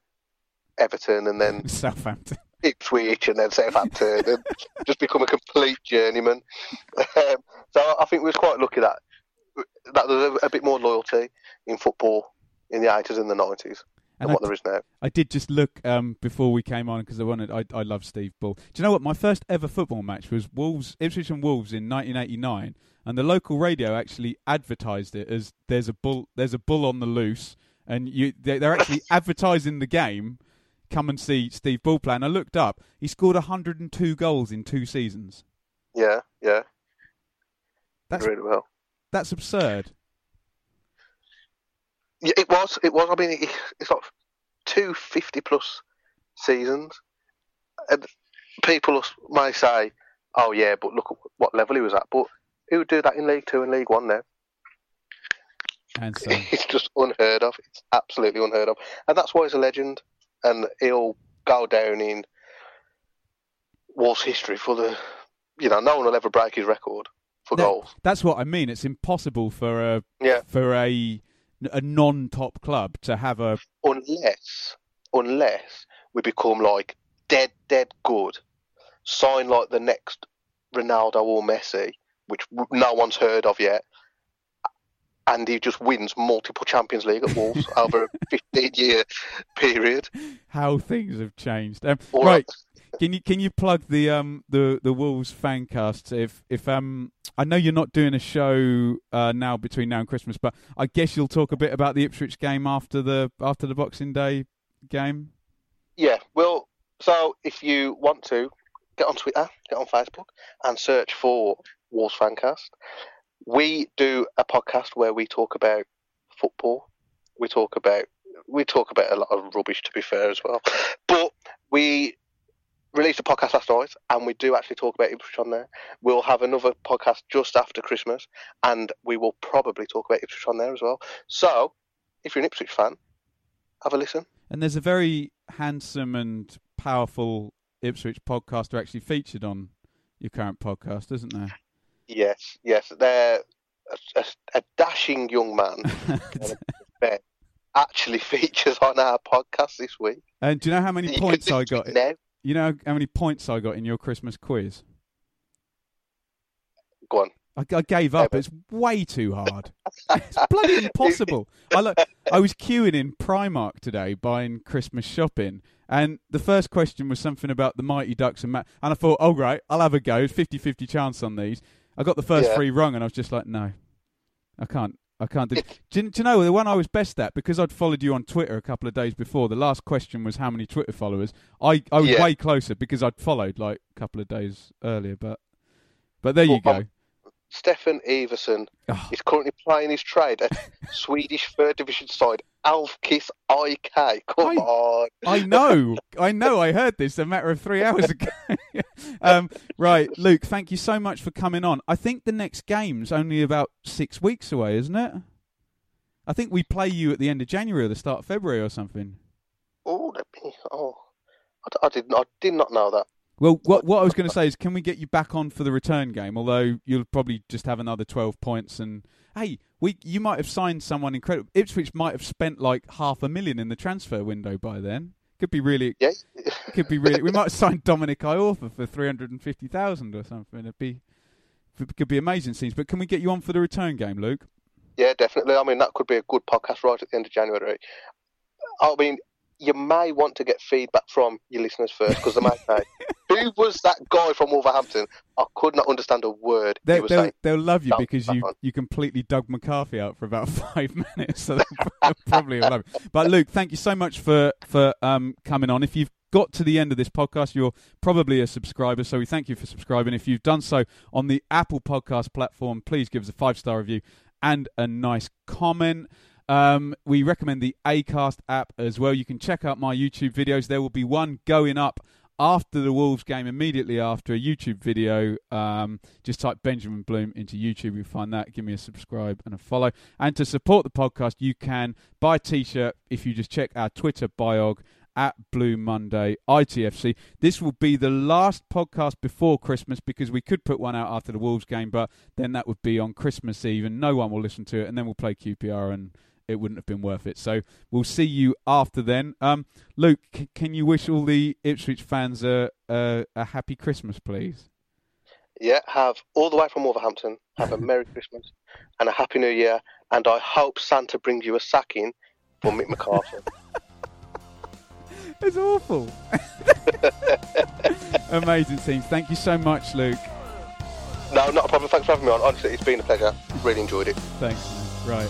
Everton, and then Southampton, Ipswich, and then Southampton, and just become a complete journeyman. Um, so I think we was quite lucky that that there was a, a bit more loyalty in football in the eighties and the nineties. And what I, there is now. I did just look um, before we came on because I wanted. I, I love Steve Bull. Do you know what? My first ever football match was Wolves, Ipswich and Wolves in nineteen eighty-nine, and the local radio actually advertised it as "There's a bull, there's a bull on the loose," and you they, they're actually advertising the game come and see Steve Bull play. And I looked up, he scored one hundred and two goals in two seasons. Yeah, yeah. That's really well. That's absurd. Yeah, it was. It was. I mean, it's like two fifty-plus seasons, and people may say, "Oh, yeah, but look at what level he was at." But who would do that in League Two and League One now? And so. It's just unheard of. It's absolutely unheard of, and that's why he's a legend, and he'll go down in Wolves history for the. You know, no one will ever break his record for that, goals. That's what I mean. It's impossible for a yeah. for a. a non-top club to have a... Unless, unless we become, like, dead, dead good, sign, like, the next Ronaldo or Messi, which no one's heard of yet, and he just wins multiple Champions League at Wolves over a fifteen-year period. How things have changed. Um, right, can you can you plug the um the, the Wolves fancast? If if um I know you're not doing a show uh, now between now and Christmas, but I guess you'll talk a bit about the Ipswich game after the after the Boxing Day game. Yeah, well, so if you want to get on Twitter, get on Facebook, and search for Wolves fancast. We do a podcast where we talk about football. We talk about we talk about a lot of rubbish, to be fair, as well. But we released a podcast last night, and we do actually talk about Ipswich on there. We'll have another podcast just after Christmas, and we will probably talk about Ipswich on there as well. So, if you're an Ipswich fan, have a listen. And there's a very handsome and powerful Ipswich podcaster actually featured on your current podcast, isn't there? Yes, yes. They're a, a, a dashing young man, Ben, actually features on our podcast this week. And do you know how many points I got? No. You know how many points I got in your Christmas quiz? Go on. I, I gave up. Never. It's way too hard. It's bloody impossible. I look, I was queuing in Primark today buying Christmas shopping, and the first question was something about the Mighty Ducks and Matt. And I thought, oh, right, I'll have a go. fifty-fifty chance on these. I got the first yeah. three wrong, and I was just like, no, I can't. I can't do it. Do you, do you know, the one I was best at, because I'd followed you on Twitter a couple of days before, the last question was how many Twitter followers. I, I was yeah. way closer because I'd followed like a couple of days earlier. But but there well, you go. Um, Stefan Everson oh. is currently playing his trade at Swedish third division side Alfkiss I K. Come I, on. I know. I know. I heard this a matter of three hours ago. um, right, Luke, thank you so much for coming on. I think the next game's only about six weeks away, isn't it? I think we play you at the end of January or the start of February or something. Oh, oh. I, I, did, I did not know that. Well, what what I was going to say is, can we get you back on for the return game? Although you'll probably just have another twelve points, and hey, we you might have signed someone incredible. Ipswich might have spent like half a million in the transfer window by then. Could be really, yeah. could be really. We might have signed Dominic Iorfa for three hundred and fifty thousand or something. It'd be it could be amazing scenes. But can we get you on for the return game, Luke? Yeah, definitely. I mean, that could be a good podcast right at the end of January. I mean. You may want to get feedback from your listeners first, because they might say, who was that guy from Wolverhampton? I could not understand a word they, he was they'll, saying. They'll love you, no, because you, you completely dug McCarthy out for about five minutes. So they'll probably love you. But Luke, thank you so much for, for um, coming on. If you've got to the end of this podcast, you're probably a subscriber, so we thank you for subscribing. If you've done so on the Apple Podcast platform, please give us a five-star review and a nice comment. Um, we recommend the Acast app as well. You can check out my YouTube videos. There will be one going up after the Wolves game, immediately after a YouTube video. Um, just type Benjamin Bloom into YouTube. You'll find that. Give me a subscribe and a follow. And to support the podcast, you can buy a T-shirt if you just check our Twitter biog at Blue Monday I T F C. This will be the last podcast before Christmas, because we could put one out after the Wolves game, but then that would be on Christmas Eve and no one will listen to it, and then we'll play Q P R and it wouldn't have been worth it. So we'll see you after then. Um, Luke, c- can you wish all the Ipswich fans a, a, a happy Christmas, please? Yeah, have all the way from Wolverhampton. Have a Merry Christmas and a Happy New Year. And I hope Santa brings you a sacking for Mick McCarthy. It's awful. Amazing scenes. Thank you so much, Luke. No, not a problem. Thanks for having me on. Honestly, it's been a pleasure. Really enjoyed it. Thanks. Right.